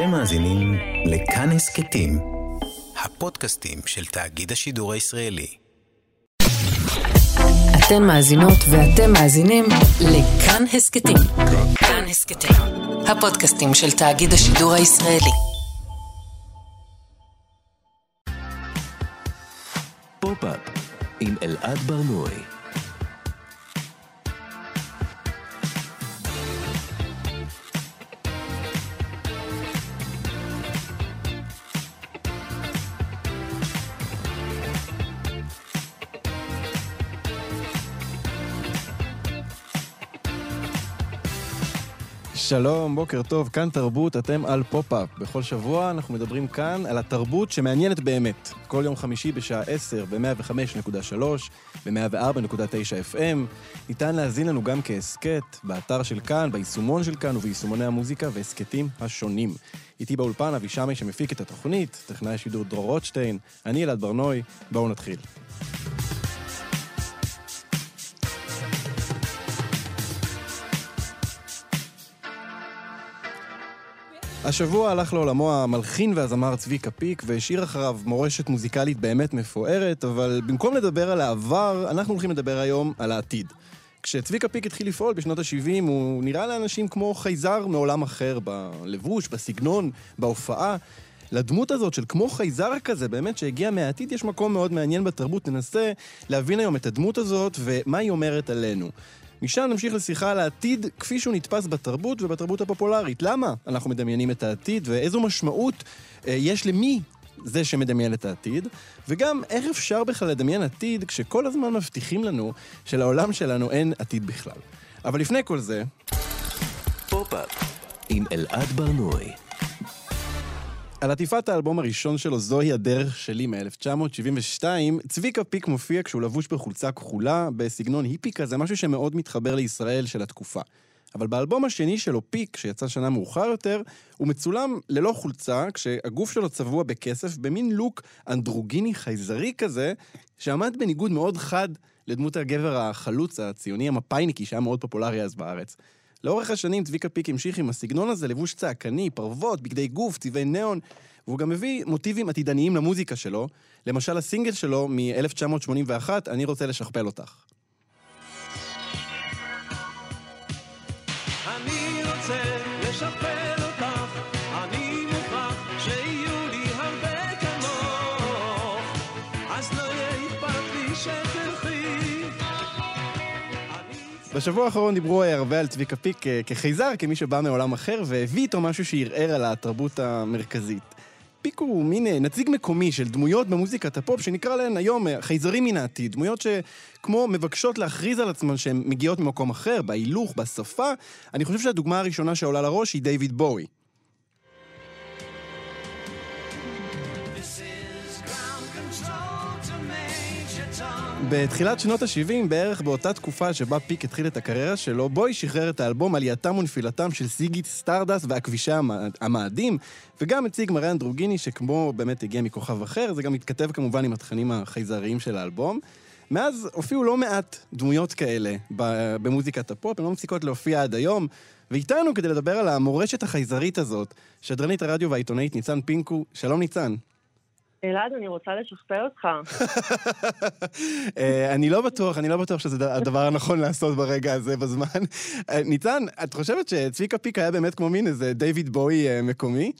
אתם מאזינים לכאן הסכתים, הפודקאסטים של תאגיד השידור הישראלי. אתן מאזינות ואתם מאזינים לכאן הסכתים. כאן הסכתים, הפודקאסטים של תאגיד השידור הישראלי. פופ-אפ עם אלעד ברנועי. שלום, בוקר טוב, כאן תרבות, אתם על פופ-אפ. בכל שבוע אנחנו מדברים כאן על התרבות שמעניינת באמת. כל יום חמישי בשעה 10, ב-105.3, ב-104.9 FM. ניתן להזין לנו גם כעסקט, באתר של כאן, ביישומון של כאן וביישומוני המוזיקה והסקטים השונים. איתי באולפן אבישמי שמפיק את התוכנית, טכנאי שידור דרור רוטשטיין, אני אלעד ברנועי, בואו נתחיל. השבוע הלך לעולמו המלחין והזמר צביקה פיק, והשאיר אחריו מורשת מוזיקלית באמת מפוארת, אבל במקום לדבר על העבר, אנחנו הולכים לדבר היום על העתיד. כשצביקה פיק התחיל לפעול בשנות ה-70, הוא נראה לאנשים כמו חייזר מעולם אחר, בלבוש, בסגנון, בהופעה. לדמות הזאת של כמו חייזר כזה, באמת שהגיע מהעתיד, יש מקום מאוד מעניין בתרבות. ננסה להבין היום את הדמות הזאת ומה היא אומרת עלינו. משם נמשיך לשיחה על העתיד כפי שהוא נתפס בתרבות ובתרבות הפופולרית. למה אנחנו מדמיינים את העתיד ואיזו משמעות יש למי זה שמדמיין את העתיד, וגם איך אפשר בכלל לדמיין עתיד כשכל הזמן מבטיחים לנו שלעולם שלנו אין עתיד בכלל. אבל לפני כל זה... פופ-אפ עם אלעד ברנועי. על עטיפת האלבום הראשון שלו, זוהי הדרך שלי, מ-1972, צביקה פיק מופיע כשהוא לבוש בחולצה כחולה, בסגנון היפי כזה, משהו שמאוד מתחבר לישראל של התקופה. אבל באלבום השני שלו, פיק, שיצא שנה מאוחר יותר, הוא מצולם ללא חולצה, כשהגוף שלו צבוע בכסף, במין לוק אנדרוגיני חייזרי כזה, שעמד בניגוד מאוד חד לדמות הגבר החלוץ הציוני, המפייניקי, שהיה מאוד פופולרי אז בארץ. לאורך השנים צביקה פיק המשיך עם הסגנון הזה, לבוש צעקני, פרוות, בגדי גוף, צבעי ניאון, והוא גם מביא מוטיבים עתידניים למוזיקה שלו, למשל הסינגל שלו מ-1981, אני רוצה לשכפל אותך. אני רוצה לשכפל אותך, אני מוכרח שיהיו לי הרבה כמוך, אז לא יפת לי שתלכי. בשבוע האחרון דיברו הרבה על צביקה פיק כחייזר, כמי שבא מעולם אחר, והביא איתו משהו שערער על התרבות המרכזית. פיק הוא מין נציג מקומי של דמויות במוזיקת הפופ, שנקרא להן היום חייזרים מן העתיד, דמויות שכמו מבקשות להכריז על עצמן שהן מגיעות ממקום אחר, בהילוך, בשפה. אני חושב שהדוגמה הראשונה שעולה לראש היא דיוויד בואי. בתחילת שנות ה-70, בערך באותה תקופה שבה פיק התחיל את הקריירה שלו, בואי שחרר את האלבום עלייתם ונפילתם של סיגי סטארדס והכבישי המאדים, וגם הציג מראה אנדרוגיני שכמו באמת הגיע מכוכב אחר, זה גם מתכתב כמובן עם התכנים החייזריים של האלבום. מאז הופיעו לא מעט דמויות כאלה במוזיקת הפופ, הן לא מפסיקות להופיע עד היום, ואיתנו כדי לדבר על המורשת החייזרית הזאת, שדרנית הרדיו והעיתונאית ניצן פינקו. שלום ניצן. אלעד, אני רוצה לשכפל אותך. אני לא בטוח שזה הדבר הנכון לעשות ברגע הזה, בזמן. ניצן, את חושבת שצביקה פיק היה באמת כמו מין איזה דיוויד בואי מקומי?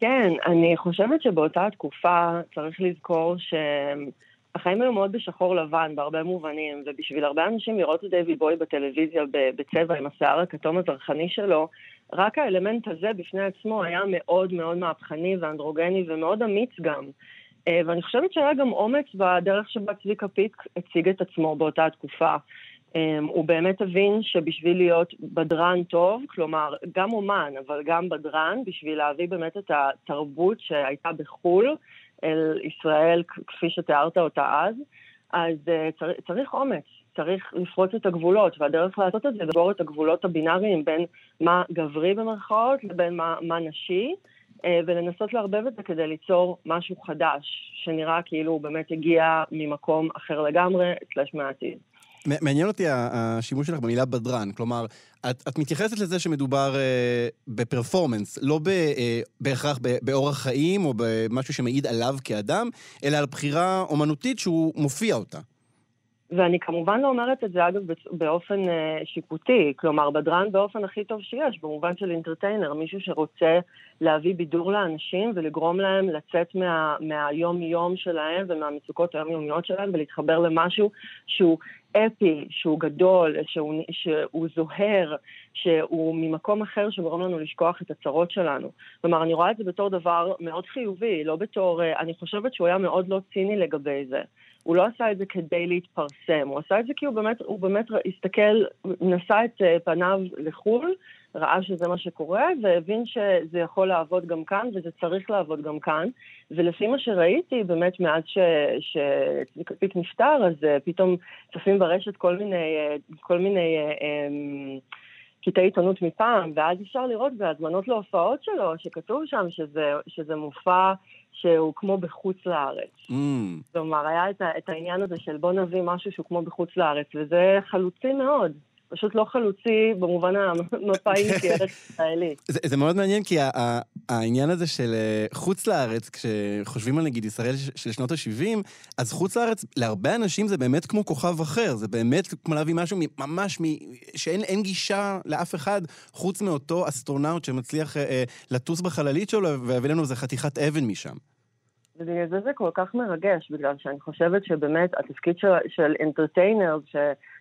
כן, אני חושבת שבאותה התקופה צריך לזכור שהחיים היו מאוד בשחור לבן, בהרבה מובנים, ובשביל הרבה אנשים לראות את דיוויד בואי בטלוויזיה בצבע עם השיער הכתום הזרחני שלו, רק האלמנט הזה בפני עצמו היה מאוד מאוד מהפכני ואנדרוגני ומאוד אמיץ גם. ואני חושבת שהיה גם אומץ בדרך שבה צביקה פיק הציג את עצמו באותה התקופה. הוא באמת הבין שבשביל להיות בדרן טוב, כלומר גם אומן אבל גם בדרן, בשביל להביא באמת את התרבות שהייתה בחול אל ישראל כפי שתיארת אותה אז צריך אומץ. צריך לפרוץ את הגבולות, והדרך לעשות את זה, לדבור את הגבולות הבינאריים בין מה גברי במרכאות לבין מה נשי, ולנסות להרבב את זה כדי ליצור משהו חדש, שנראה כאילו הוא באמת הגיע ממקום אחר לגמרי, תלש מעתיד. מעניין אותי השימוש שלך במילה בדרן, כלומר, את מתייחסת לזה שמדובר בפרפורמנס, לא בהכרח באורח חיים או במשהו שמעיד עליו כאדם, אלא על בחירה אומנותית שהוא מופיע אותה. ואני כמובן לא אומרת את זה, אגב, באופן שיפוטי, כלומר, בדרן באופן הכי טוב שיש, במובן של אינטרטיינר, מישהו שרוצה להביא בידור לאנשים ולגרום להם לצאת מהיום-יום שלהם ומהמצוקות היומיומיות שלהם ולהתחבר למשהו שהוא אפי, שהוא גדול, שהוא זוהר, שהוא ממקום אחר שגורם לנו לשכוח את הצרות שלנו. כלומר, אני רואה את זה בתור דבר מאוד חיובי, לא בתור, אני חושבת שהוא היה מאוד לא ציני לגבי זה. הוא לא עשה את זה כדי להתפרסם, הוא עשה את זה כי הוא באמת הסתכל, נסע את פניו לחול, ראה שזה מה שקורה, והבין שזה יכול לעבוד גם כאן, וזה צריך לעבוד גם כאן. ולפי מה שראיתי, באמת מאז שצביקה פיק נפטר, אז פתאום צפים ברשת כל מיני קטעי עיתונות מפעם, ואז אפשר לראות בהזמנות להופעות שלו, שכתוב שם שזה מופע, שהוא כמו בחוץ לארץ. זאת אומרת, היה את העניין הזה של בוא נביא משהו שהוא כמו בחוץ לארץ, וזה חלוצי מאוד. פשוט לא חלוצי במובן המפאי מכירת ישראלי. זה מאוד מעניין, כי העניין הזה של חוץ לארץ, כשחושבים על נגיד ישראל של שנות ה-70, אז חוץ לארץ, להרבה אנשים זה באמת כמו כוכב אחר, זה באמת כמו להביא משהו ממש, שאין גישה לאף אחד, חוץ מאותו אסטרונאוט שמצליח לטוס בחללית שלו, והביא לנו איזה חתיכת אבן משם. ובגלל זה כל כך מרגש, בגלל שאני חושבת שבאמת התפקיד של אינטרטיינר,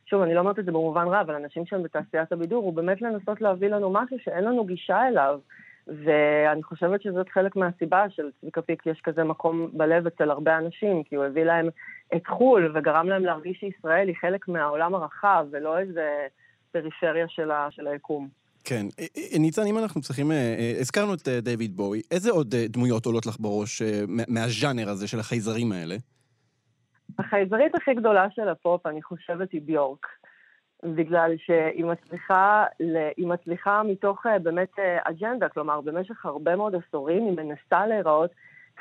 שוב, אני לא אומרת את זה במובן רע, אבל אנשים שהם בתעשיית הבידור, הוא באמת לנסות להביא לנו משהו שאין לנו גישה אליו, ואני חושבת שזאת חלק מהסיבה של צביקה פיק יש כזה מקום בלב אצל הרבה אנשים, כי הוא הביא להם את חול, וגרם להם להרגיש שישראל היא חלק מהעולם הרחב, ולא איזה פריפריה של היקום. כן. ניצן, אם אנחנו צריכים, הזכרנו את דיוויד בואי, איזה עוד דמויות עולות לך בראש מהז'אנר הזה של החייזרים האלה? החייזרית הכי גדולה של הפופ, אני חושבת, היא ביורק. בגלל שהיא מצליחה מתוך באמת אג'נדה, כלומר, במשך הרבה מאוד עשורים היא מנסה להיראות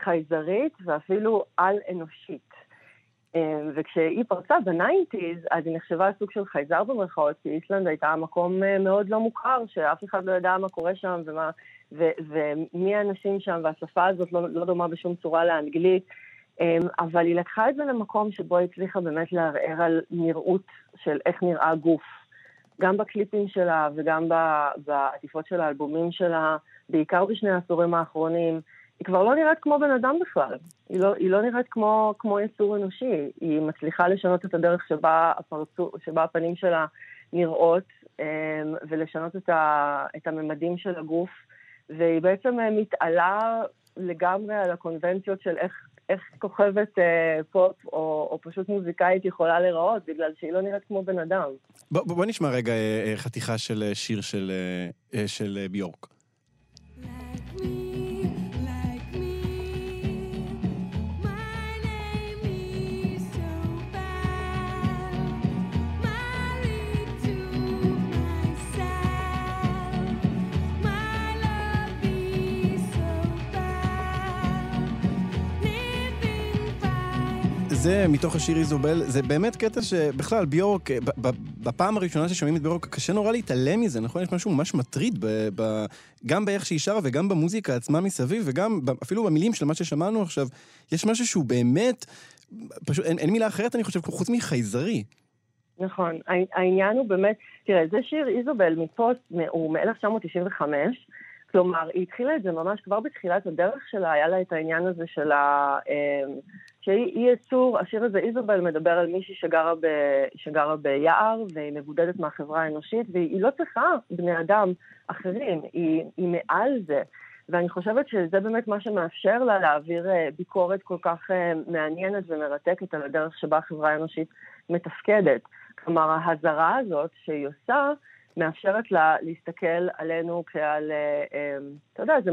חייזרית ואפילו על-אנושית. וכשהיא פרצה ב-90s, אז היא נחשבה סוג של חייזר במרכאות, כי איסלנד הייתה מקום מאוד לא מוכר, שאף אחד לא ידע מה קורה שם ומי האנשים שם, והשפה הזאת לא דומה בשום צורה לאנגלית, אבל היא לקחה את זה למקום שבו היא הצליחה באמת לערער על נראות של איך נראה גוף, גם בקליפים שלה וגם בעטיפות של האלבומים שלה, בעיקר בשני העשורים האחרונים. היא כבר לא נראית כמו בן אדם בכלל, היא לא נראית כמו יצור אנושי, היא מצליחה לשנות את הדרך שבה הפנים שלה נראות, ולשנות את הממדים של הגוף, והיא בעצם מתעלה לגמרי על הקונבנציות של איך כוכבת פופ או פשוט מוזיקאית יכולה לראות, בגלל שהיא לא נראית כמו בן אדם. בוא נשמע רגע חתיכה של שיר של ביורק. זה מתוך השיר איזובל, זה באמת קטע שבכלל ביורק, בפעם הראשונה ששומעים את ביורק, קשה נורא להתעלם מזה, נכון? יש משהו ממש מטריד, גם באיך שהיא שרה וגם במוזיקה עצמה מסביב, וגם אפילו במילים של מה ששמענו עכשיו, יש משהו שהוא באמת, פשוט אין מילה אחרת, אני חושב, חוץ מחייזרי. נכון, העניין הוא באמת, תראה, זה שיר איזובל מפוסט, הוא מ-1995, כלומר, היא התחילה את זה ממש כבר בתחילת הדרך שלה, היה לה את העניין הזה של שהיא יצור, השיר הזה איזובל מדבר על מישהי שגרה ביער, והיא מבודדת מהחברה האנושית, והיא לא צריכה בני אדם אחרים, היא מעל זה. ואני חושבת שזה באמת מה שמאפשר לה להעביר ביקורת כל כך מעניינת ומרתקת על הדרך שבה החברה האנושית מתפקדת. כלומר, ההזרה הזאת שהיא עושה, מאפשרת לה להסתכל עלינו כעל, אתה יודע, זה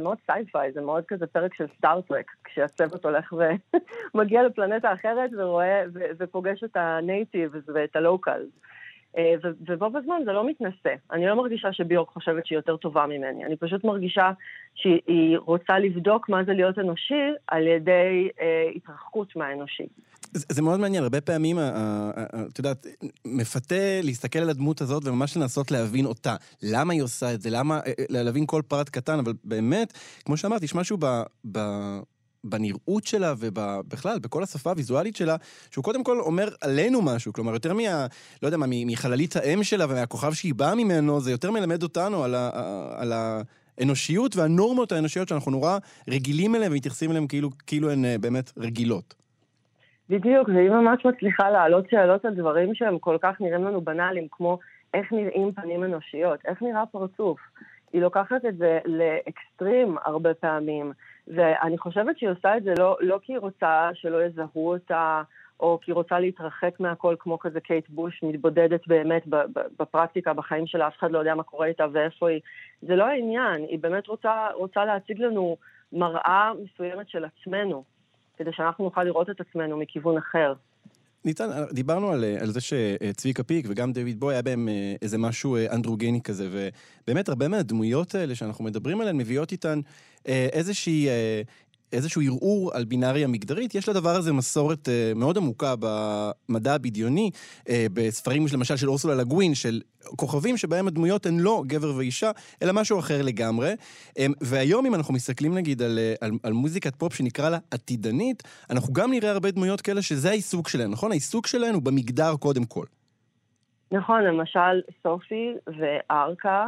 מאוד סייפיי, זה מאוד כזה פרק של סטארטרק, כשהצוות הולך ומגיע לפלנטה אחרת ורואה, ופוגש את הנייטיבס ואת הלוקלס. ובו בזמן זה לא מתנסה. אני לא מרגישה שביורק חושבת שהיא יותר טובה ממני. אני פשוט מרגישה שהיא רוצה לבדוק מה זה להיות אנושי על ידי התרחקות מהאנושי. זה מאוד מעניין, הרבה פעמים, את יודעת, מפתה להסתכל על הדמות הזאת וממש לנסות להבין אותה. למה היא עושה את זה? למה, להבין כל פרט קטן, אבל באמת, כמו שאמרתי, יש משהו בנראות שלה ובכלל, בכל השפה הוויזואלית שלה, שהוא קודם כל אומר עלינו משהו, כלומר, יותר לא יודע מה, מחללית האם שלה ומהכוכב שהיא באה ממנו, זה יותר מלמד אותנו על האנושיות והנורמות האנושיות שאנחנו נורא רגילים אליהם ומתייחסים אליהם כאילו הן באמת רגילות. בדיוק, והיא ממש מצליחה להעלות שאלות על דברים שהם כל כך נראים לנו בנאליים, כמו איך נראים פנים אנושיות, איך נראה פרצוף. היא לוקחת את זה לאקסטרים הרבה פעמים, ואני חושבת שהיא עושה את זה לא כי היא רוצה שלא יזהו אותה, או כי היא רוצה להתרחק מהכל כמו כזה קייט בוש, מתבודדת באמת בפרקטיקה, בחיים שלה, אף אחד לא יודע מה קורה איתה ואיפה היא. זה לא העניין, היא באמת רוצה להציג לנו מראה מסוימת של עצמנו. כדי שאנחנו נוכל לראות את עצמנו מכיוון אחר. ניתן, דיברנו על זה שצביקה פיק וגם דיוויד בוי היה בהם איזה משהו אנדרוגני כזה, ובאמת הרבה מהדמויות האלה שאנחנו מדברים עליהן מביאות איתן איזשהו ערעור על בינאריה מגדרית. יש לדבר הזה מסורת מאוד עמוקה במדע הבדיוני, בספרים למשל של אורסולה לגווין, של כוכבים שבהם הדמויות הן לא גבר ואישה, אלא משהו אחר לגמרי. והיום אם אנחנו מסתכלים נגיד על מוזיקת פופ שנקרא לה עתידנית, אנחנו גם נראה הרבה דמויות כאלה שזה העיסוק שלהן, נכון? העיסוק שלהן הוא במגדר קודם כל. נכון, למשל סופי וארקה,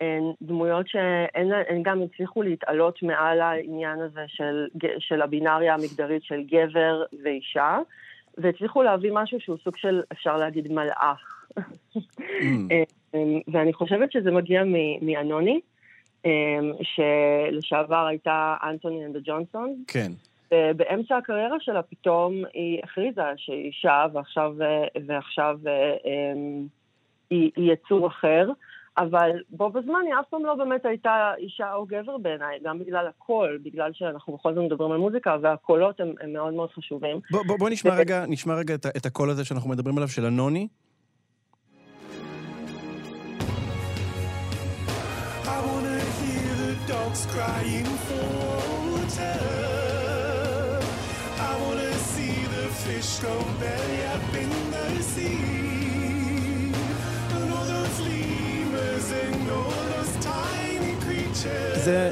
הן דמויות שהן גם הצליחו להתעלות מעל העניין הזה של הבינאריה המגדרית של גבר ואישה, והצליחו להביא משהו שהוא סוג של, אפשר להגיד, מלאך. ואני חושבת שזה מגיע מאנוני, שלשעבר הייתה אנטוני אנד ג'ונסון. כן. ובאמצע הקריירה שלה פתאום היא הכריזה שהיא אישה, ועכשיו היא יצור אחר, אבל בו בזמן היא אף פעם לא באמת הייתה אישה או גבר בעיניי, גם בגלל הקול, בגלל שאנחנו בכל זאת מדברים על מוזיקה, והקולות הם מאוד מאוד חשובים. בוא נשמע רגע את הקול הזה שאנחנו מדברים עליו, של הנוני. I wanna hear the dogs crying for water. I wanna see the fish go belly up in the sea.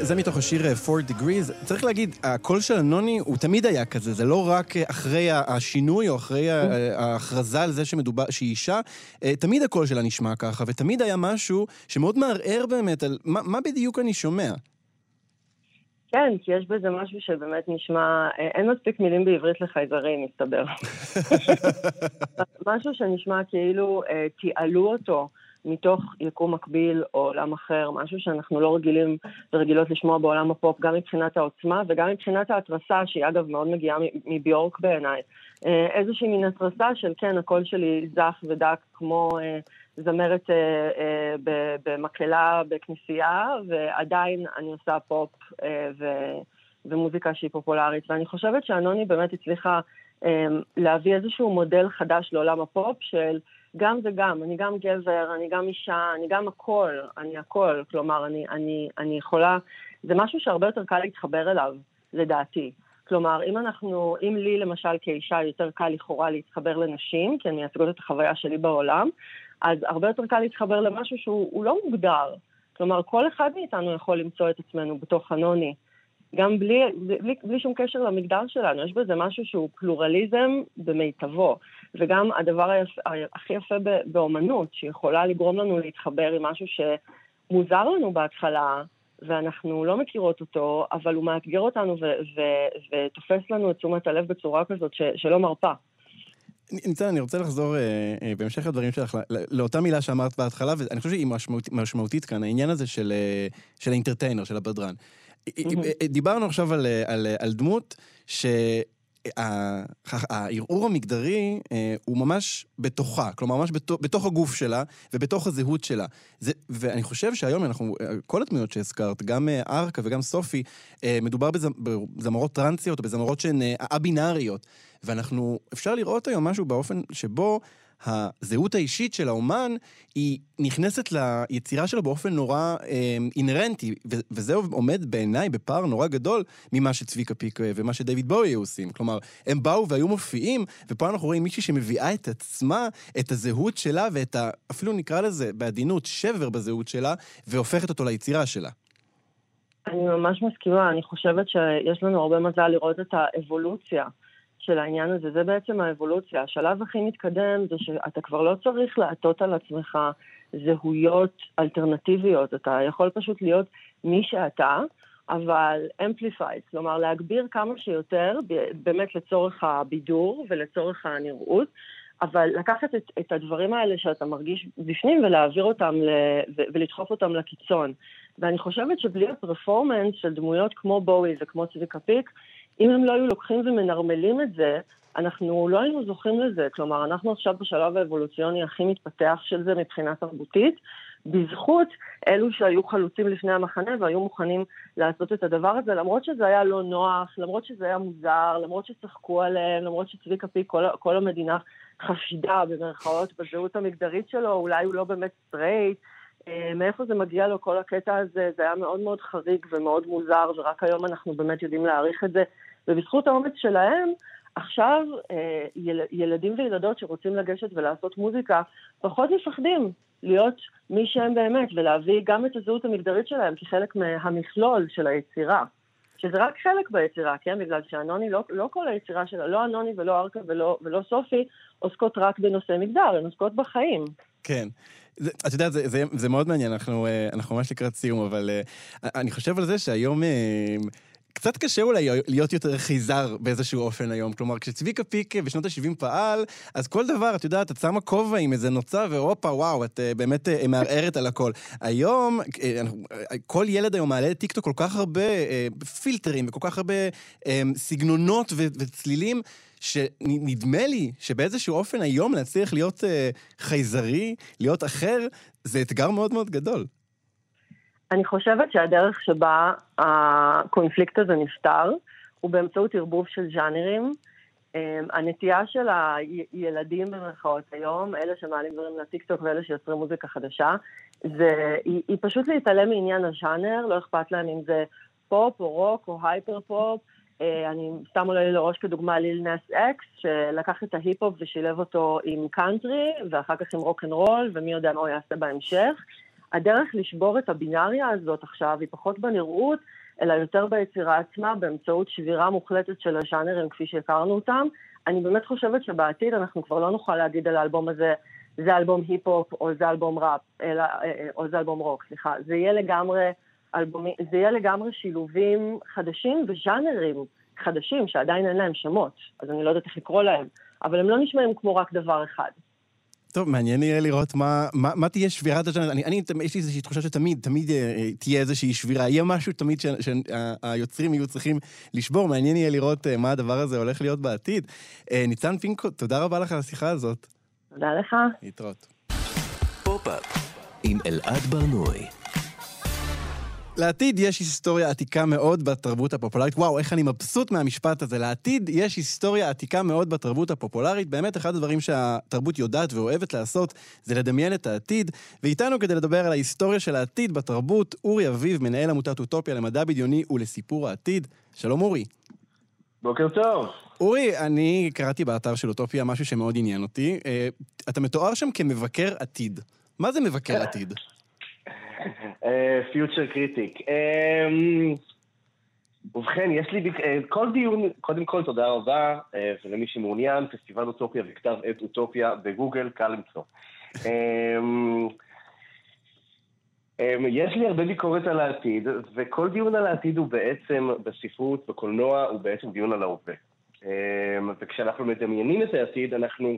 זה מתוך השיר 4 Degrees. צריך להגיד, הקול של הנוני הוא תמיד היה כזה, זה לא רק אחרי השינוי או אחרי ההכרזה על זה שהיא אישה, תמיד הקול שלה נשמע ככה, ותמיד היה משהו שמאוד מערער באמת על מה בדיוק אני שומע. כן, כי יש בזה משהו שבאמת נשמע, אין מספיק מילים בעברית לחייזרים, מסתבר. משהו שנשמע כאילו תיעלו אותו, מתוך יקום מקביל או עולם אחר, משהו שאנחנו לא רגילים ורגילות לשמוע בעולם הפופ, גם מבחינת העוצמה וגם מבחינת ההתרסה, שהיא אגב מאוד מגיעה מביורק בעיניי. איזושהי מן התרסה של כן, הקול שלי זך ודק כמו זמרת במקהלה בכנסייה, ועדיין אני עושה פופ ומוזיקה שהיא פופולרית. ואני חושבת שהנוני באמת הצליחה להביא איזשהו מודל חדש לעולם הפופ של גם זה גם, אני גם גבר, אני גם אישה, אני גם הכל, אני הכל, כלומר, אני יכולה, זה משהו שהרבה יותר קל להתחבר אליו, לדעתי. כלומר, אם לי למשל כאישה יותר קל לכאורה להתחבר לנשים, כי אני מייצגות את החוויה שלי בעולם, אז הרבה יותר קל להתחבר למשהו שהוא לא מוגדר. כלומר, כל אחד מאיתנו יכול למצוא את עצמנו בתוך הנוני, גם בלי שום קשר למגדר שלנו. יש בזה משהו שהוא פלורליזם במיטבו, וגם הדבר הכי יפה באומנות, שיכולה לגרום לנו להתחבר עם משהו שמוזר לנו בהתחלה, ואנחנו לא מכירות אותו, אבל הוא מאתגר אותנו ותופס לנו את תשומת הלב בצורה כזאת שלא מרפה. ניצן, אני רוצה לחזור בהמשך הדברים שלך, לאותה מילה שאמרת בהתחלה, ואני חושב שהיא משמעותית כאן, העניין הזה של האינטרטיינר, של הבדרן. דיברנו עכשיו על דמות שהערעור המגדרי הוא ממש בתוכה, כלומר ממש בתוך הגוף שלה ובתוך הזהות שלה. ואני חושב שהיום כל הדמויות שהזכרת, גם ארקה וגם סופי, מדובר בזמרות טרנסיות או בזמרות שהן א-בינאריות. ואנחנו, אפשר לראות היום משהו באופן שבו הזהות האישית של האומן, היא נכנסת ליצירה שלו באופן נורא אינרנטי, וזה עומד בעיניי בפער נורא גדול ממה שצביקה פיק ומה שדייוויד בואי עושים. כלומר, הם באו והיו מופיעים, ופה אנחנו רואים מישהי שמביאה את עצמה, את הזהות שלה, ואת אפילו נקרא לזה בעדינות שבר בזהות שלה, והופכת אותו ליצירה שלה. אני ממש מסכימה, אני חושבת שיש לנו הרבה מזל לראות את האבולוציה של העניין הזה, זה בעצם האבולוציה. השלב הכי מתקדם זה שאתה כבר לא צריך לעטות על עצמך זהויות אלטרנטיביות, אתה יכול פשוט להיות מי שאתה, אבל אמפליפייד, כלומר להגביר כמה שיותר, באמת לצורך הבידור ולצורך הנראות, אבל לקחת את הדברים האלה שאתה מרגיש בפנים ולהעביר אותם ולדחוף אותם לקיצון. ואני חושבת שבלי הפרפורמנס של דמויות כמו בואי וכמו צביקה פיק, אם הם לא היו לוקחים ומנרמלים את זה, אנחנו לא היינו זוכים לזה. כלומר, אנחנו עכשיו בשלב האבולוציוני הכי מתפתח של זה מבחינה תרבותית, בזכות אלו שהיו חלוצים לפני המחנה והיו מוכנים לעשות את הדבר הזה, למרות שזה היה לא נוח, למרות שזה היה מוזר, למרות שצחקו עליהם, למרות שצביקה פיק כל המדינה חשדה במרכאות בזהות המגדרית שלו, אולי הוא לא באמת סטרייט, מאיפה זה מגיע לו כל הקטע הזה, זה היה מאוד מאוד חריג ומאוד מוזר, ורק היום אנחנו באמת יודעים להעריך את זה, ובזכות האומץ שלהם, עכשיו ילדים וילדות שרוצים לגשת ולעשות מוזיקה, פחות מפחדים להיות מי שהם באמת, ולהביא גם את הזהות המגדרית שלהם, כחלק מהמכלול של היצירה, שזה רק חלק ביצירה, כן? בגלל שאנוני, לא כל היצירה שלה, לא אנוני ולא ארכה ולא סופי, עוסקות רק בנושא מגדר, הן עוסקות בחיים. כן. את יודעת, זה מאוד מעניין, אנחנו ממש לקראת סיום, אבל אני חושב על זה שהיום קצת קשה אולי להיות יותר חיזר באיזשהו אופן היום, כלומר, כשצביקה פיק בשנות ה-70 פעל, אז כל דבר, את יודעת, את שמה כובע עם איזה נוצה, ואופה, וואו, את באמת מערערת על הכל. היום, כל ילד היום מעלה טיקטוק כל כך הרבה פילטרים, וכל כך הרבה סגנונות וצלילים, שנדמה לי שבאיזשהו אופן היום להצליח להיות חייזרי, להיות אחר, זה אתגר מאוד מאוד גדול. אני חושבת שהדרך שבה הקונפליקט הזה נפתר, הוא באמצעות ערבוב של ז'אנרים. הנטייה של הילדים במרכאות היום, אלה שמעלים דברים לטיקטוק ואלה שיוצרים מוזיקה חדשה, היא פשוט להתעלם מעניין הז'אנר, לא אכפת להם אם זה פופ או רוק או הייפר פופ, אני סתם עולה לי לראש כדוגמה ליל נס אקס, שלקח את ההיפ-הופ ושילב אותו עם קאנטרי, ואחר כך עם רוק-אנרול, ומי יודע מה הוא יעשה בהמשך. הדרך לשבור את הבינאריה הזאת עכשיו היא פחות בנראות, אלא יותר ביצירה עצמה, באמצעות שבירה מוחלטת של השאנרים כפי שהכרנו אותם. אני באמת חושבת שבעתיד אנחנו כבר לא נוכל להגיד על האלבום הזה, זה אלבום היפ-הופ או זה אלבום ראפ, או זה אלבום רוק, סליחה. זה יהיה לגמרי... זה יהיה לגמרי שילובים חדשים וז'אנרים חדשים שעדיין אין להם שמות, אז אני לא יודעת איך לקרוא להם, אבל הם לא נשמעים כמו רק דבר אחד. טוב, מעניין יהיה לראות מה תהיה שבירת הז'אנר. יש לי איזושהי תחושה שתמיד תהיה איזושהי שבירה, יהיה משהו תמיד שהיוצרים יהיו צריכים לשבור, מעניין יהיה לראות מה הדבר הזה הולך להיות בעתיד. ניצן פינקו, תודה רבה לך על השיחה הזאת. תודה לך. להתראות. פופ-אפ עם אלעד ברנועי. לעתיד יש היסטוריה עתיקה מאוד בתרבות הפופולרית. וואו, איך אני מבסוט מהמשפט הזה. לעתיד יש היסטוריה עתיקה מאוד בתרבות הפופולרית. באמת, אחד הדברים שהתרבות יודעת ואוהבת לעשות, זה לדמיין את העתיד. ואיתנו כדי לדבר על ההיסטוריה של העתיד בתרבות, אורי אביב, מנהל עמותת אוטופיה למדע בדיוני ולסיפור העתיד. שלום אורי. בוקר טוב. אורי, אני קראתי באתר של אוטופיה משהו שמאוד עניין אותי. אתה מתואר שם כמבקר עתיד. מה זה מבקר עתיד? פיוטשר קריטיק. ובכן, יש לי כל דיון, קודם כל תודה רבה, ולמי שמעוניין, פסטיבל אוטופיה וכתב עת אוטופיה בגוגל, קל למצוא. יש לי הרבה ביקורת על העתיד, וכל דיון על העתיד הוא בעצם, בספרות, בקולנוע, הוא בעצם דיון על ההווה. וכשאנחנו מדמיינים את העתיד, אנחנו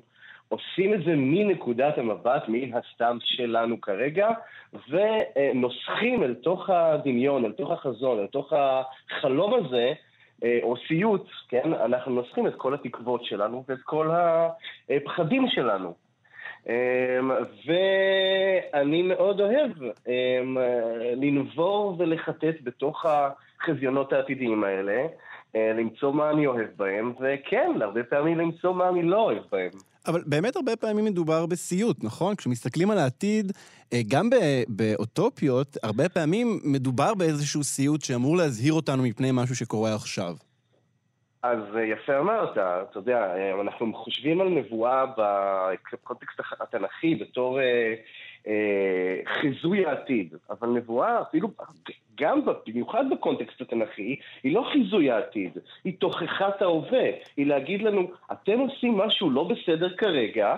עושים את זה מנקודת המבט, מן הסתם שלנו כרגע, ונוסחים אל תוך הדמיון, אל תוך החזון, אל תוך החלום הזה, או סיוט, כן? אנחנו נוסחים את כל התקוות שלנו ואת כל הפחדים שלנו. ואני מאוד אוהב לנבור ולחטט בתוך החזיונות העתידיים האלה, למצוא מה אני אוהב בהם, וכן, הרבה פעמים למצוא מה אני לא אוהב בהם. אבל באמת הרבה פעמים מדובר בסיוט, נכון? כשמסתכלים על העתיד, גם באוטופיות, הרבה פעמים מדובר באיזשהו סיוט שאמור להזהיר אותנו מפני משהו שקורה עכשיו. אז יפה אמרת, אתה יודע, אנחנו חושבים על נבואה בקונטקסט התנ"כי בתור חיזוי העתיד, אבל נבואה אפילו גם במיוחד בקונטקסט התנ"כי היא לא חיזוי העתיד, היא תוכחת ההווה, היא להגיד לנו אתם עושים משהו לא בסדר כרגע,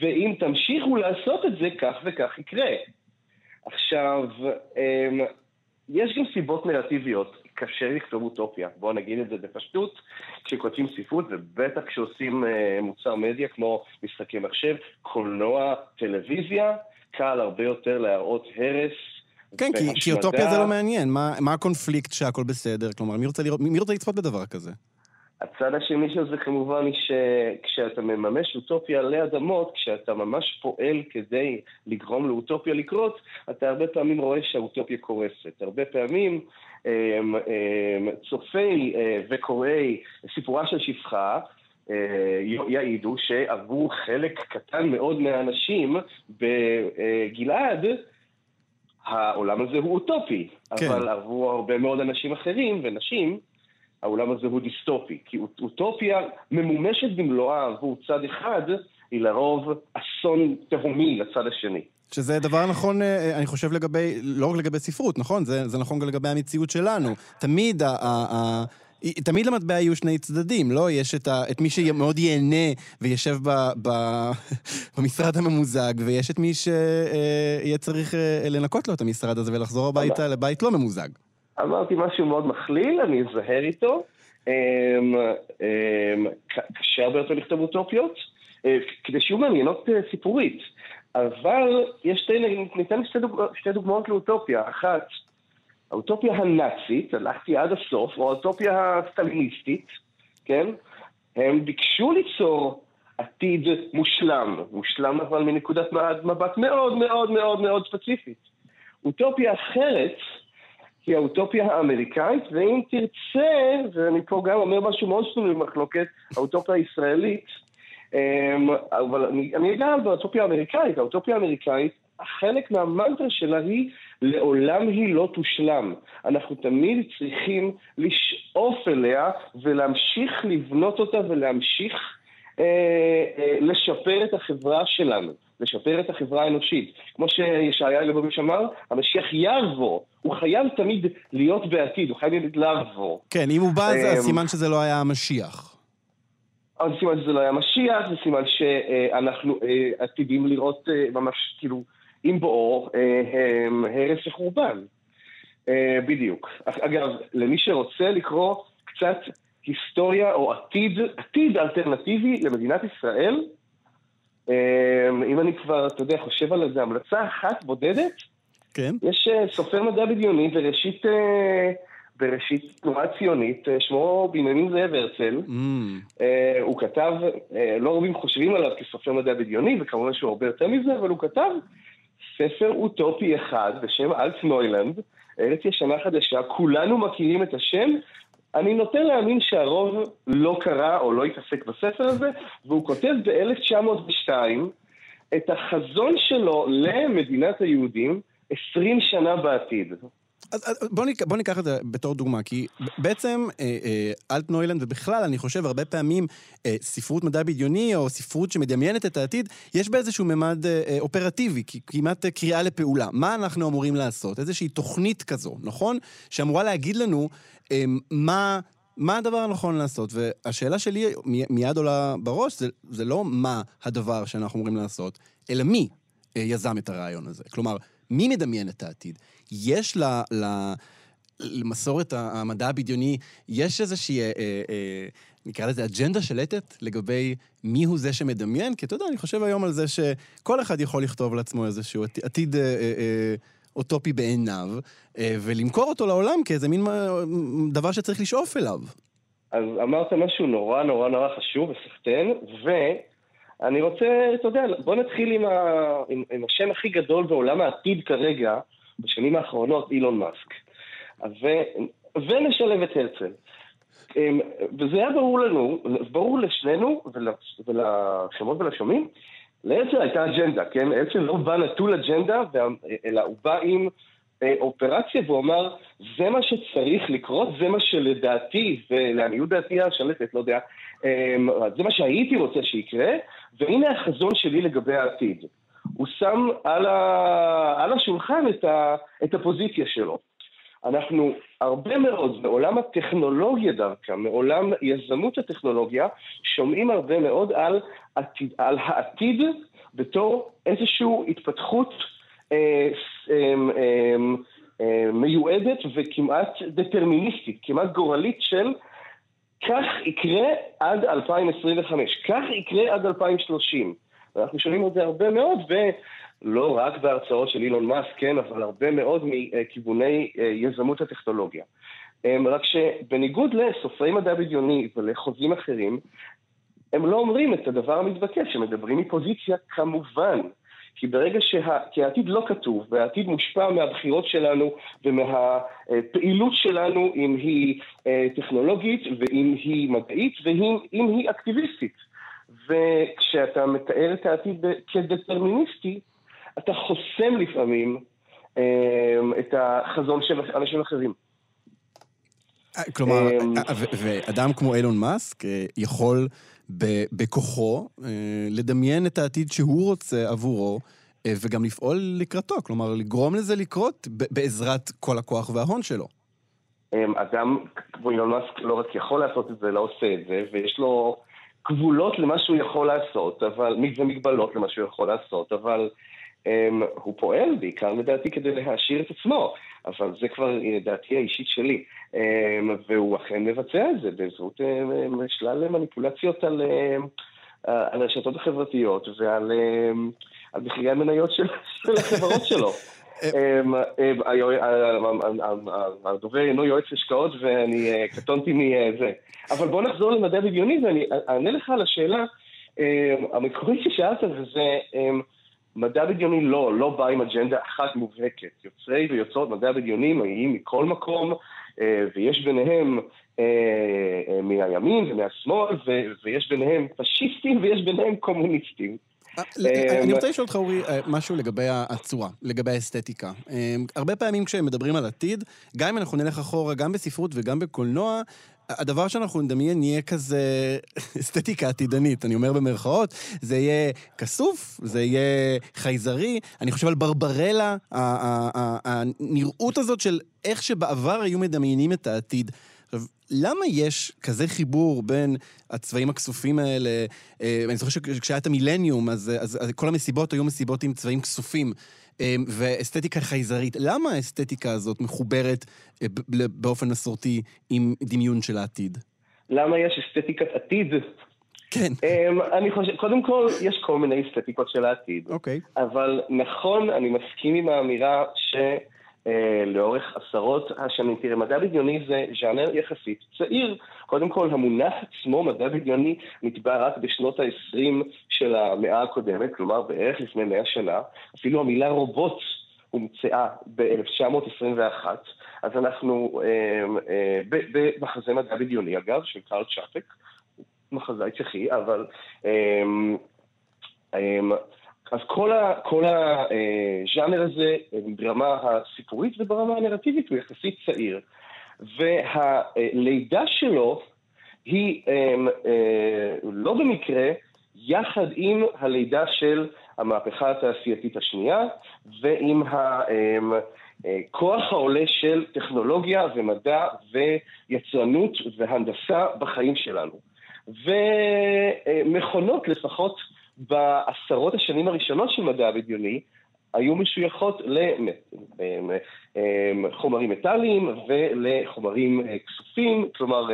ואם תמשיכו לעשות את זה כך וכך יקרה. עכשיו, יש גם סיבות נרטיביות, קשה לכתוב אוטופיה, בואו נגיד את זה בפשטות, כשכותבים ספרות ובטח כשעושים מוצר מדיה כמו משחקי מחשב, קולנוע, טלוויזיה, קל הרבה יותר להראות הרס. כן, כי אוטופיה זה לא מעניין, מה הקונפליקט שהכל בסדר, כלומר, מי רוצה לצפות בדבר כזה? הצד השני של זה כמובן היא שכשאתה מממש אוטופיה עלי אדמות, כשאתה ממש פועל כדי לגרום לאוטופיה לקרות, אתה הרבה פעמים רואה שהאוטופיה קורסת. הרבה פעמים צופי וקוראי סיפורה של שפחה יעידו שעבור חלק קטן מאוד מהאנשים בגלעד, העולם הזה הוא אוטופי, כן. אבל עבור הרבה מאוד אנשים אחרים ונשים, העולם הזה הוא דיסטופי, כי אוטופיה ממומשת במלואה עבור צד אחד, היא לרוב אסון תהומי לצד השני. שזה דבר נכון, אני חושב לגבי, לא רק לגבי ספרות, נכון? זה נכון גם לגבי המציאות שלנו. תמיד למטבע היו שני צדדים, לא? יש את מי שמאוד ייהנה וישב במשרד הממוזג, ויש את מי שיהיה צריך לנקות לו את המשרד הזה ולחזור הביתה לבית לא ממוזג. אמרתי משהו מאוד מכליל, אני אזהר איתו. קשה הרבה יותר לכתוב אוטופיות, כדי שיהיו מעניינות סיפורית. אבל יש ניתן שתי דוגמאות לאוטופיה. אחת, האוטופיה הנאצית, הלכתי עד הסוף, או האוטופיה הסטליניסטית, כן? הם ביקשו ליצור עתיד מושלם. מושלם אבל מנקודת מבט מאוד מאוד מאוד מאוד ספציפית. אוטופיה אחרת, היא האוטופיה האמריקאית, ואם תרצה, ואני פה גם אומר משהו מאוד סתום במחלוקת, האוטופיה הישראלית, אבל אני אגב באוטופיה האמריקאית, האוטופיה האמריקאית, חלק מהמנטרה שלה היא, לעולם היא לא תושלם. אנחנו תמיד צריכים לשאוף אליה, ולהמשיך לבנות אותה, ולהמשיך לשפר את החברה שלנו. לשפר את החברה האנושית. כמו שישעיה לבביש אמר, המשיח יעבור. הוא חייב תמיד להיות בעתיד, הוא חייב להיות לעבור. כן, אם הוא בא, זה הסימן שזה לא היה המשיח. זה סימן שזה לא היה משיח, זה סימן שאנחנו עתידים לראות ממש, כאילו, עם בואו, הרס וחורבן. בדיוק. אגב, למי שרוצה לקרוא קצת היסטוריה או עתיד אלטרנטיבי למדינת ישראל, אם אני כבר, אתה יודע, חושב על זה, המלצה אחת בודדת, כן. יש סופר מדע בדיוני בראשית תנועה ציונית, שמו בנימין זאב הרצל, הוא כתב, לא רבים חושבים עליו כסופר מדע בדיוני, וכמובן שהוא הרבה יותר מזה, אבל הוא כתב ספר אוטופי אחד בשם אלטנוילנד, ארץ ישנה חדשה, כולנו מכירים את השם, אני נוטה להאמין שהרוב לא קרא או לא התעסק בספר הזה, והוא כותב ב-1902 את החזון שלו למדינת היהודים 20 שנה בעתיד. אז בוא ניקח את זה בתור דוגמה, כי בעצם אלטנוילנד, ובכלל אני חושב הרבה פעמים ספרות מדע בדיוני או ספרות שמדמיינת את העתיד, יש באיזשהו ממד אופרטיבי, כמעט קריאה לפעולה. מה אנחנו אמורים לעשות? איזושהי תוכנית כזו, נכון? שאמורה להגיד לנו מה הדבר הנכון לעשות. והשאלה שלי מיד עולה בראש, זה לא מה הדבר שאנחנו אמורים לעשות, אלא מי יזם את הרעיון הזה. כלומר, מי מדמיין את העתיד? יש למסורת המדע הבדיוני, יש איזושהי, נקרא לזה, אג'נדה שלטת לגבי מי הוא זה שמדמיין? כי אתה יודע, אני חושב היום על זה שכל אחד יכול לכתוב לעצמו איזשהו עתיד אוטופי בעיניו, ולמכור אותו לעולם כאיזה מין דבר שצריך לשאוף אליו. אז אמרת משהו נורא נורא נורא חשוב וסחטן, אני רוצה, אתה יודע, בוא נתחיל עם השם הכי גדול בעולם העתיד כרגע, בשנים האחרונות, אילון מאסק. ונשלב את הרצל. וזה היה ברור לנו, ברור לשנינו ולשומעות ולשומעים, לאצ"ל הייתה אג'נדה, כן? האצ"ל לא בא נטול אג'נדה, אלא הוא בא עם אופרציה, והוא אמר, זה מה שצריך לקרות, זה מה שלדעתי, ולעניות דעתי השלטת, לא יודע, זה מה שהייתי רוצה שיקרה, והנה החזון שלי לגבי העתיד. הוא שם על השולחן את הפוזיציה שלו. אנחנו הרבה מאוד, מעולם הטכנולוגיה דווקא, מעולם יזמות הטכנולוגיה, שומעים הרבה מאוד על העתיד בתור איזושהי התפתחות מיועדת וכמעט דטרמיניסטית, כמעט גורלית של כך יקרה עד 2025, כך יקרה עד 2030. אנחנו שומעים את זה הרבה מאוד, ולא רק בהרצאות של אילון מאסק, כן, אבל הרבה מאוד מכיווני יזמות הטכנולוגיה. רק שבניגוד לסופרי מדע בדיוני ולחוזים אחרים, הם לא אומרים את הדבר המתבקש, הם מדברים מפוזיציה כמובן. כי ברגע שהעתיד לא כתוב, והעתיד מושפע מהבחירות שלנו ומהפעילות שלנו, אם היא טכנולוגית ואם היא מדעית ואם היא אקטיביסטית. וכשאתה מתאר את העתיד כדטרמיניסטי, אתה חוסם לפעמים את החזון של אנשים אחרים. כלומר, ואדם כמו אילון מאסק יכול בכוחו לדמיין את העתיד שהוא רוצה עבורו, וגם לפעול לקראתו, כלומר, לגרום לזה לקרות בעזרת כל הכוח וההון שלו. אדם כמו אילון מאסק לא רק יכול לעשות את זה, לא עושה את זה, ויש לו גבולות למה שהוא יכול לעשות, אבל מגבלות למה שהוא יכול לעשות, אבל הוא פועל בעיקר לדעתי כדי להשאיר את עצמו, אבל זה כבר דעתי האישית שלי, והוא אכן מבצע את זה בעזרות שלל מניפולציות על הרשתות החברתיות ועל מחירי המניות של החברות שלו. הדובר אינו יועץ השקעות ואני קטונתי מזה, אבל בוא נחזור למדע בדיוני ואני אענה לך על השאלה המקורית ששאלת, וזה מדע בדיוני לא בא עם אג'נדה אחת מובהקת. יוצרי ויוצרות מדע בדיוני מגיעים מכל מקום, ויש ביניהם מהימין ומהשמאל, ויש ביניהם פשיסטים ויש ביניהם קומוניסטים. אני רוצה לשאול אותך, אורי, משהו לגבי הצורה, לגבי האסתטיקה. הרבה פעמים כשמדברים על עתיד, גם אם אנחנו נלך אחורה, גם בספרות וגם בקולנוע, הדבר שאנחנו נדמיין יהיה כזה אסתטיקה עתידנית, אני אומר במרכאות, זה יהיה כסוף, זה יהיה חייזרי, אני חושב על ברברלה, הנראות הזאת של איך שבעבר היו מדמיינים את העתיד. עכשיו, למה יש כזה חיבור בין הצבעים הכסופים האלה? אני זוכר שכשהיית המילניום, אז כל המסיבות היו מסיבות עם צבעים כסופים, ואסתטיקה חייזרית. למה האסתטיקה הזאת מחוברת באופן מסורתי עם דמיון של העתיד? למה יש אסתטיקת עתיד? כן. אני חושב, קודם כל, יש כל מיני אסתטיקות של העתיד. אוקיי. אבל נכון, אני מסכים עם האמירה לאורך עשרות השנים. תראה, מדע בדיוני זה ז'אנר יחסית צעיר. קודם כל, המונח עצמו, מדע בדיוני, נטבע רק בשנות ה-20 של המאה הקודמת, כלומר בערך לפני 100 שנה. אפילו המילה רובוט הומצאה ב-1921. אז אנחנו במחזה מדע בדיוני, אגב, של קרל צ'אפק, מחזאי צ'כי, אבל אז כל הז'אנר הזה, ברמה הסיפורית וברמה הנרטיבית, הוא יחסית צעיר. והלידה שלו היא לא במקרה, יחד עם הלידה של המהפכה התעשייתית השנייה, ועם הכוח העולה של טכנולוגיה ומדע ויצרנות והנדסה בחיים שלנו. ומכונות לפחות בעשרות השנים הראשונות של מדע בדיוני, היו משויכות לחומרים מטאליים ולחומרים כסופים, כלומר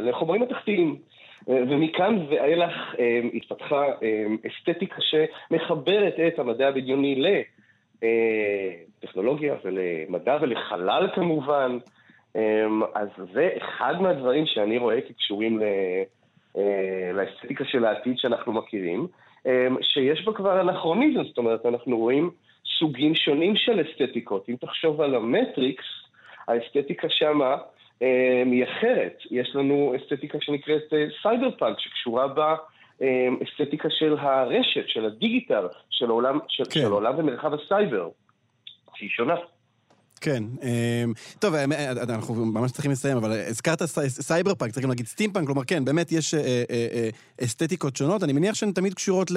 לחומרים מתכתיים. ומכאן ואילך התפתחה אסתטיקה שמחברת את המדע הבדיוני לטכנולוגיה ולמדע ולחלל כמובן. אז זה אחד מהדברים שאני רואה כקשורים לאסתטיקה של העתיד שאנחנו מכירים, שיש בה כבר אנכרוניזם, זאת אומרת, אנחנו רואים סוגים שונים של אסתטיקות. אם תחשוב על המטריקס, האסתטיקה שמה היא אחרת. יש לנו אסתטיקה שנקראת סייברפאנק, שקשורה בה אסתטיקה של הרשת, של הדיגיטל, של העולם, של העולם במרחב הסייבר, שהיא שונה. כן, טוב, אנחנו ממש צריכים לסיים, אבל הזכרת סייברפאנק, צריכים להגיד סטימפאנק, כלומר, כן, באמת יש אסתטיקות שונות, אני מניח שהן תמיד קשורות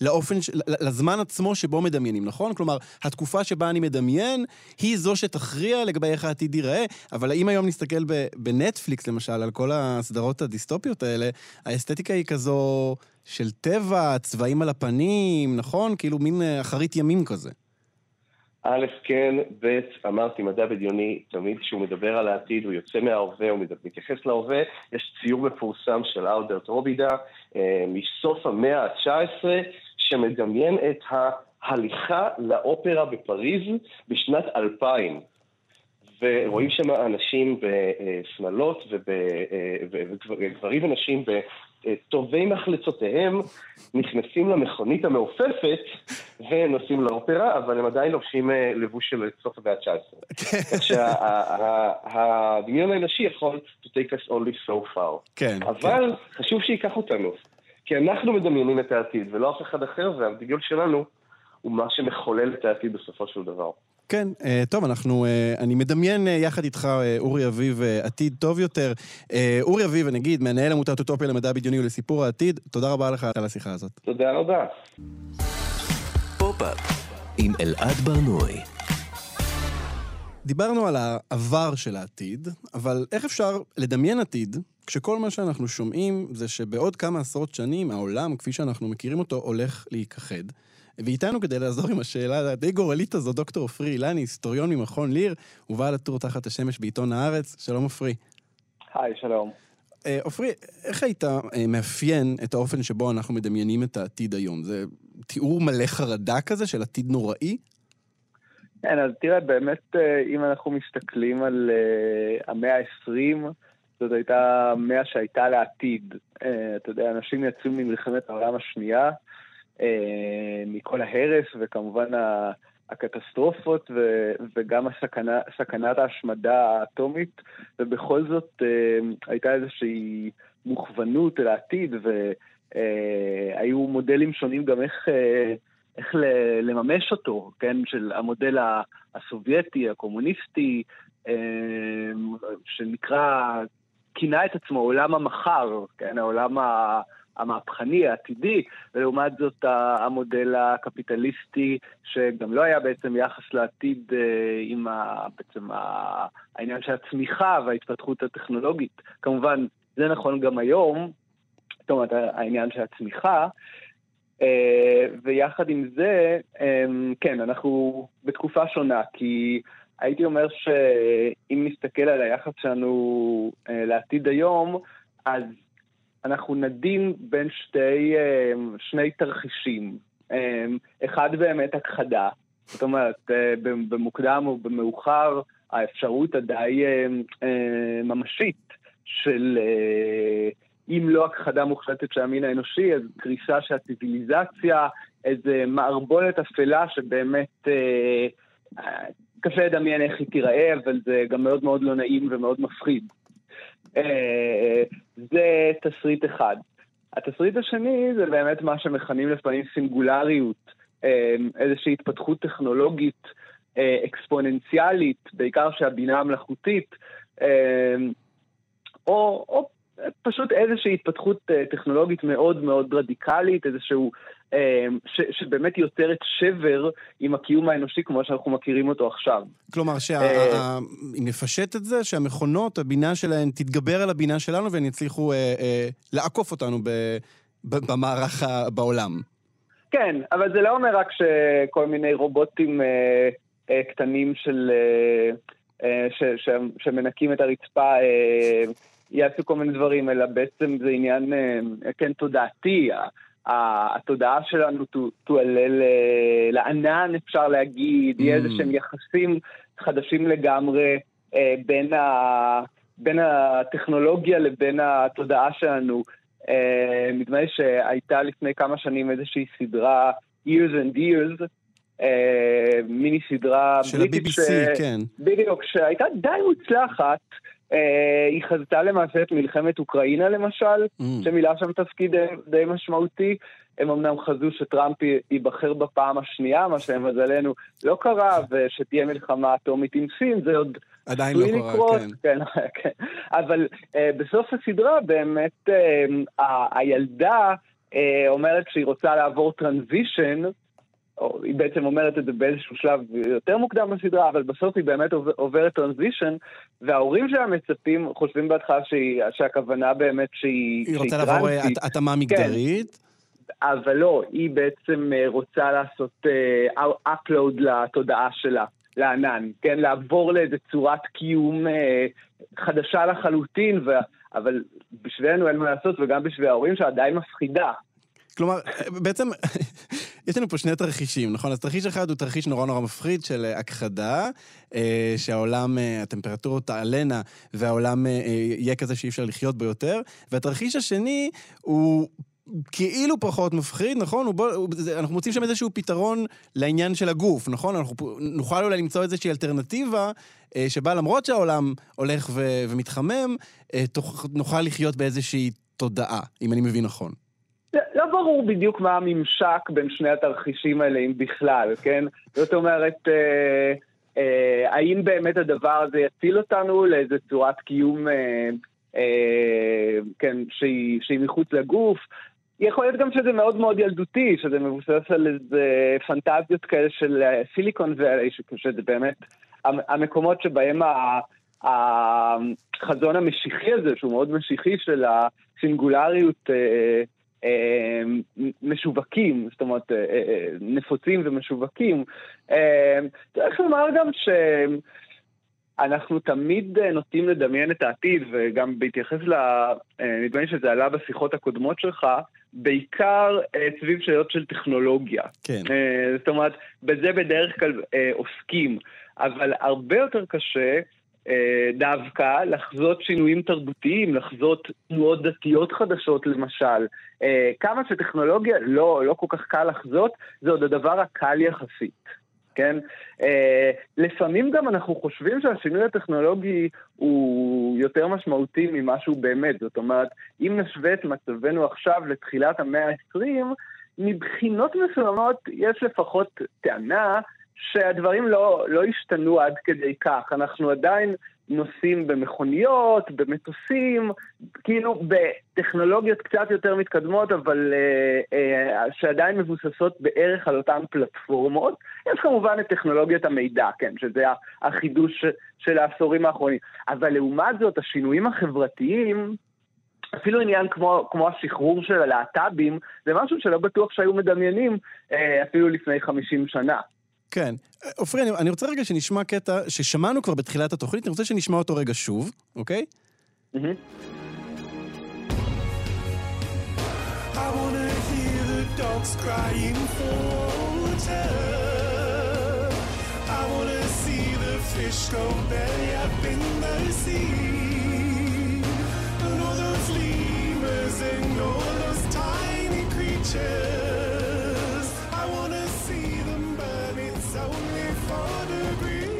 לאופן, לזמן עצמו שבו מדמיינים, נכון? כלומר, התקופה שבה אני מדמיין, היא זו שתכריע לגבי איך העתיד ייראה, אבל האם היום נסתכל בנטפליקס, למשל, על כל הסדרות הדיסטופיות האלה, האסתטיקה היא כזו של טבע, צבעים על הפנים, נכון? כאילו מין אחרית ימים כזה. א', כן, ב', אמרתי, מדע בדיוני, תמיד כשהוא מדבר על העתיד, הוא יוצא מההווה, הוא מתייחס להווה, יש ציור מפורסם של אלברט רובידה, מסוף המאה ה-19, שמדמיין את ההליכה לאופרה בפריז בשנת 2000. ורואים שם אנשים בשמלות וגברים ונשים טובי מחלצותיהם נכנסים למכונית המעופפת ונוסעים לאופרה, אבל הם עדיין לובשים לבוש של סוף המאה ה-19. הדמיון האנושי יכול to take us only so far. אבל חשוב שייקח אותנו, כי אנחנו מדמיינים את העתיד ולא אף אחד אחר, והדמיון שלנו הוא מה שמחולל את העתיד בסופו של דבר. כן, טוב, אני מדמיין יחד איתך, אורי אביב, עתיד טוב יותר. אורי אביב, נגיד, מנהל עמותת אוטופיה למדע בדיוני ולסיפור העתיד, תודה רבה לך על השיחה הזאת. תודה רבה. פופ-אפ עם אלעד ברנועי. דיברנו על העבר של העתיד, אבל איך אפשר לדמיין עתיד, כשכל מה שאנחנו שומעים זה שבעוד כמה עשרות שנים העולם, כפי שאנחנו מכירים אותו, הולך להיכחד. ואיתנו כדי לעזור עם השאלה די גורלית הזו, דוקטור עופרי אילני, היסטוריון ממכון ליר, ובעל הטור תחת השמש בעיתון הארץ. שלום עופרי. היי, שלום. עופרי, איך היית מאפיין את האופן שבו אנחנו מדמיינים את העתיד היום? זה תיאור מלא חרדה כזה של עתיד נוראי? כן, אז תראה, באמת, אם אנחנו מסתכלים על המאה ה-20, זאת הייתה מאה שהייתה לעתיד. אתה יודע, אנשים יצאו ממלחמת העולם השנייה, מכל ההרס וכמובן הקטסטרופות וגם סכנת ההשמדה האטומית, ובכל זאת הייתה איזושהי מוכוונות אל העתיד, והיו מודלים שונים גם איך לממש אותו, כן, של המודל הסובייטי, הקומוניסטי, שנקרא, כינה את עצמו עולם המחר, כן, העולם המהפכני, העתידי, ולעומת זאת המודל הקפיטליסטי, שגם לא היה בעצם יחס לעתיד עם בעצם העניין של הצמיחה וההתפתחות הטכנולוגית. כמובן, זה נכון גם היום, זאת אומרת, העניין של הצמיחה, ויחד עם זה, כן, אנחנו בתקופה שונה, כי הייתי אומר שאם נסתכל על היחס שלנו לעתיד היום, אז אנחנו נדים בין שני תרחישים. אחד באמת הכחדה, זאת אומרת, במוקדם או במאוחר, האפשרות עדיין ממשית של, אם לא הכחדה מוחלטת של המין האנושי, אז קריסה של הציביליזציה, איזה מערבולת אפלה שבאמת קשה לדמיין איך היא תיראה, אבל זה גם מאוד מאוד לא נעים ומאוד מפחיד. זה תסריט אחד. התסריט השני זה באמת מה שמכנים לפעמים סינגולריות, איזושהי התפתחות טכנולוגית אקספוננציאלית, בעיקר שהבינה המלאכותית, או פשוט איזושהי התפתחות טכנולוגית מאוד מאוד רדיקלית, איזשהו שבאמת יוצרת שבר עם הקיום האנושי כמו שאנחנו מכירים אותו עכשיו. כלומר, אם נפשט את זה, שהמכונות, הבינה שלהן תתגבר על הבינה שלנו, והן יצליחו לעקוף אותנו במערך בעולם. כן, אבל זה לא אומר רק שכל מיני רובוטים קטנים שמנקים את הרצפה יעשו כל מיני דברים, אלא בעצם זה עניין, כן, תודעתי, התודעה שלנו תועלל לענן, אפשר להגיד, יהיה איזה שהם יחסים חדשים לגמרי בין הטכנולוגיה לבין התודעה שלנו. נדמה לי שהייתה לפני כמה שנים איזושהי סדרה Years and Years, מיני סדרה של ה-BBC, כן. בדיוק, שהייתה די מוצלחת, היא חזתה למעשה את מלחמת אוקראינה למשל, שמילה שם תפקיד די משמעותי. הם אמנם חזו שטראמפ ייבחר בפעם השנייה, מה שמזלנו לא קרה, ושתהיה מלחמה אטומית עם סין, זה עוד עדיין לא קורה, כן. אבל בסוף הסדרה באמת הילדה אומרת שהיא רוצה לעבור טרנזישן, היא בעצם אומרת את זה באיזשהו שלב יותר מוקדם בסדרה, אבל בסוף היא באמת עוברת טרנזישן, וההורים שלה מצפים, חושבים בהתחלה שהכוונה באמת שהיא... היא רוצה לעבור התאמה מגדרית? אבל לא, היא בעצם רוצה לעשות upload לתודעה שלה, לענן, כן? לעבור לאיזו צורת קיום חדשה לחלוטין, אבל בשבילנו אין מה לעשות, וגם בשביל ההורים שעדיין מפחידה. כלומר, בעצם... יש לנו פה שני תרחישים, נכון? אז תרחיש אחד הוא תרחיש נורא נורא מפחיד של הכחדה, שהעולם, הטמפרטורות תעלנה, והעולם יהיה כזה שאי אפשר לחיות בו יותר, והתרחיש השני הוא כאילו פחות מפחיד, נכון? אנחנו מוצאים שם איזשהו פתרון לעניין של הגוף, נכון? אנחנו נוכל אולי למצוא איזושהי אלטרנטיבה, שבה למרות שהעולם הולך ומתחמם, נוכל לחיות באיזושהי תודעה, אם אני מבין נכון. לא ברור בדיוק מה הממשק בין שני התרחישים האלה, אם בכלל, כן? זאת אומרת, האם באמת הדבר הזה יציל אותנו לאיזו צורת קיום, כן, שהיא מחוץ לגוף? יכול להיות גם שזה מאוד מאוד ילדותי, שזה מבוסס על איזה פנטזיות כאלה של סיליקון, שזה באמת המקומות שבהם החזון המשיחי הזה, שהוא מאוד משיחי של הסינגולריות, משווקים, זאת אומרת נפוצים ומשווקים. צריך לומר גם שאנחנו תמיד נוטים לדמיין את העתיד, וגם בהתייחס נדמה לי שזה עלה בשיחות הקודמות שלך, בעיקר סביב שאלות של טכנולוגיה. כן. זאת אומרת, בזה בדרך כלל עוסקים, אבל הרבה יותר קשה דווקא לחזות שינויים תרבותיים, לחזות תנועות דתיות חדשות למשל. כמה שטכנולוגיה לא כל כך קל לחזות, זה עוד הדבר הקל יחסית, כן? לפעמים גם אנחנו חושבים שהשינוי הטכנולוגי הוא יותר משמעותי ממה שהוא באמת. זאת אומרת, אם נשווה את מצבנו עכשיו לתחילת המאה ה-20, מבחינות מסוימות יש לפחות טענה שהדברים לא השתנו עד כדי כך. אנחנו עדיין נוסעים במכוניות, במטוסים, כאילו בטכנולוגיות קצת יותר מתקדמות, אבל שעדיין מבוססות בערך על אותן פלטפורמות. יש כמובן את טכנולוגיית המידע, כן, שזה החידוש של העשורים האחרונים. אבל לעומת זאת, השינויים החברתיים, אפילו עניין כמו השחרור של הלהט"בים, זה משהו שלא בטוח שהיו מדמיינים אפילו לפני 50 שנה. כן. אופרי, אני רוצה רגע שנשמע קטע ששמענו כבר בתחילת התוכנית, אני רוצה שנשמע אותו רגע שוב, אוקיי?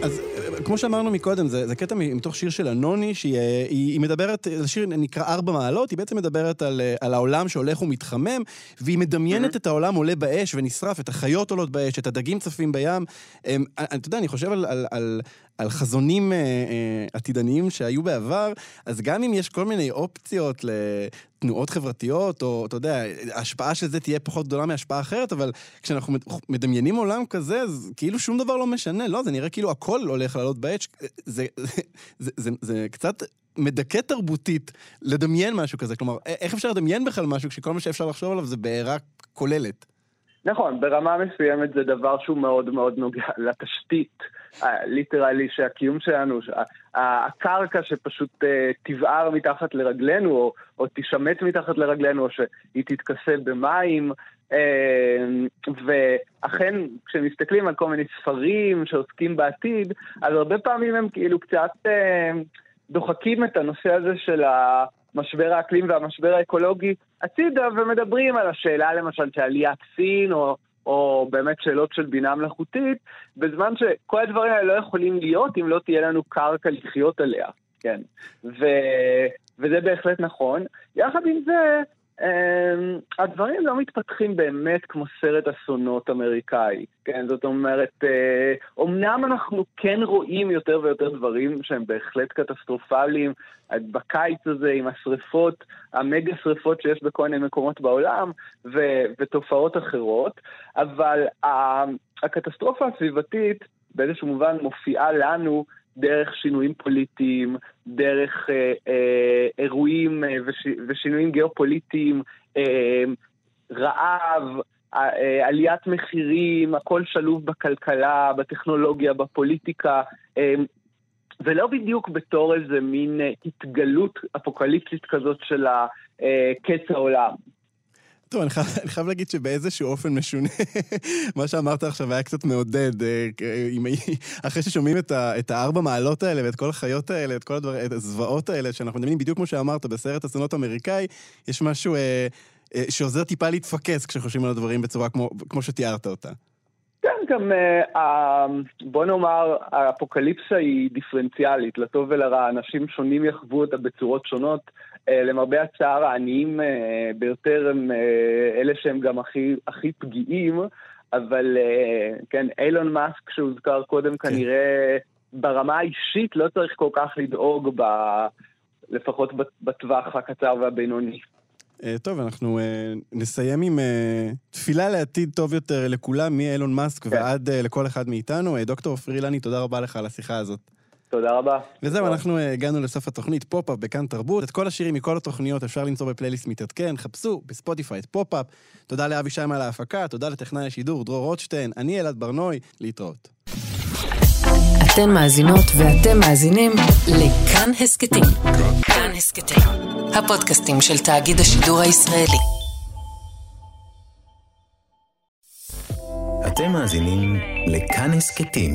אז כמו שאמרנו מקודם, זה קטע מתוך שיר של הנוני, שהיא מדברת, השיר נקרא 4 מעלות, היא בעצם מדברת על העולם שהולך ומתחמם, והיא מדמיינת את העולם עולה באש ונשרף, את החיות עולות באש, את הדגים צפים בים. אתה יודע, אני חושב על חזונים עתידניים שהיו בעבר, אז גם אם יש כל מיני אופציות לתנועות חברתיות, או אתה יודע, ההשפעה של זה תהיה פחות גדולה מהשפעה אחרת, אבל כשאנחנו מדמיינים עולם כזה, אז כאילו שום דבר לא משנה, לא, זה נראה כאילו הכל הולך לעלות באש, זה קצת מדכא תרבותית לדמיין משהו כזה, כלומר, איך אפשר לדמיין בכלל משהו, כשכל מה שאפשר לחשוב עליו זה בעירה כוללת? נכון, ברמה מסוימת זה דבר שהוא מאוד מאוד נוגע לתשתית, ליטרלי, שהקיום שלנו, הקרקע שפשוט תבער מתחת לרגלנו, או תשמת מתחת לרגלנו, או שהיא תתכסה במים, ואכן כשמסתכלים על כל מיני ספרים שעוסקים בעתיד, אז הרבה פעמים הם כאילו קצת דוחקים את הנושא הזה של משבר האקלים והמשבר האקולוגי הצידה, ומדברים על השאלה למשל שעליית סין, או באמת שאלות של בינה מלאכותית, בזמן שכל הדברים האלה לא יכולים להיות אם לא תהיה לנו קרקע לחיות עליה. כן. וזה בהחלט נכון. יחד עם זה, הדברים לא מתפתחים באמת כמו סרט אסונות אמריקאי, כן? זאת אומרת, אומנם אנחנו כן רואים יותר ויותר דברים שהם בהחלט קטסטרופליים, בקיץ הזה עם השריפות, המגה שריפות שיש בכל מיני מקומות בעולם, ותופעות אחרות, אבל הקטסטרופה הסביבתית באיזשהו מובן מופיעה לנו דרך שינויים פוליטיים, דרך אירועים ושינויים גיאופוליטיים, רעב, עליית מחירים, הכל שלוב בכלכלה, בטכנולוגיה, בפוליטיקה, ולא בדיוק בתור איזה מין התגלות אפוקליפטית כזאת של קץ העולם. טוב, אני חייב להגיד שבאיזשהו אופן משונה, מה שאמרת עכשיו היה קצת מעודד, אחרי ששומעים את הארבע מעלות האלה, ואת כל החיות האלה, את כל הזוועות האלה, שאנחנו מדברים בדיוק כמו שאמרת, בסרט אסונות אמריקאי, יש משהו שעוזר טיפה להתפקס, כשחושבים על הדברים בצורה כמו שתיארת אותה. כן, גם, בוא נאמר, האפוקליפסה היא דיפרנציאלית, לטוב ולרע, אנשים שונים יחוו אותה בצורות שונות, למרבה הצער העניים ביותר הם אלה שהם גם הכי פגיעים, אבל כן, אילון מאסק שהוזכר קודם כנראה ברמה האישית לא צריך כל כך לדאוג, לפחות בטווח הקצר והבינוני. טוב, אנחנו נסיים עם תפילה לעתיד טוב יותר לכולם, מאילון מאסק ועד לכל אחד מאיתנו. דוקטור עופרי אילני, תודה רבה לך על השיחה הזאת. תודה רבה. וזהו, אנחנו הגענו לסוף התוכנית פופ-אפ בכאן תרבות. את כל השירים מכל התוכניות אפשר למצוא בפלייליסט מתעדכן, חפשו בספוטיפיי את פופ-אפ. תודה לאבי שיימן על ההפקה, תודה לטכנאי השידור דרור רוטשטיין, אני אלעד ברנוי, להתראות. אתן מאזינות ואתם מאזינים לכאן הסקטים. כאן הסקטים, הפודקאסטים של תאגיד השידור הישראלי. אתם מאזינים לכאן הסקטים.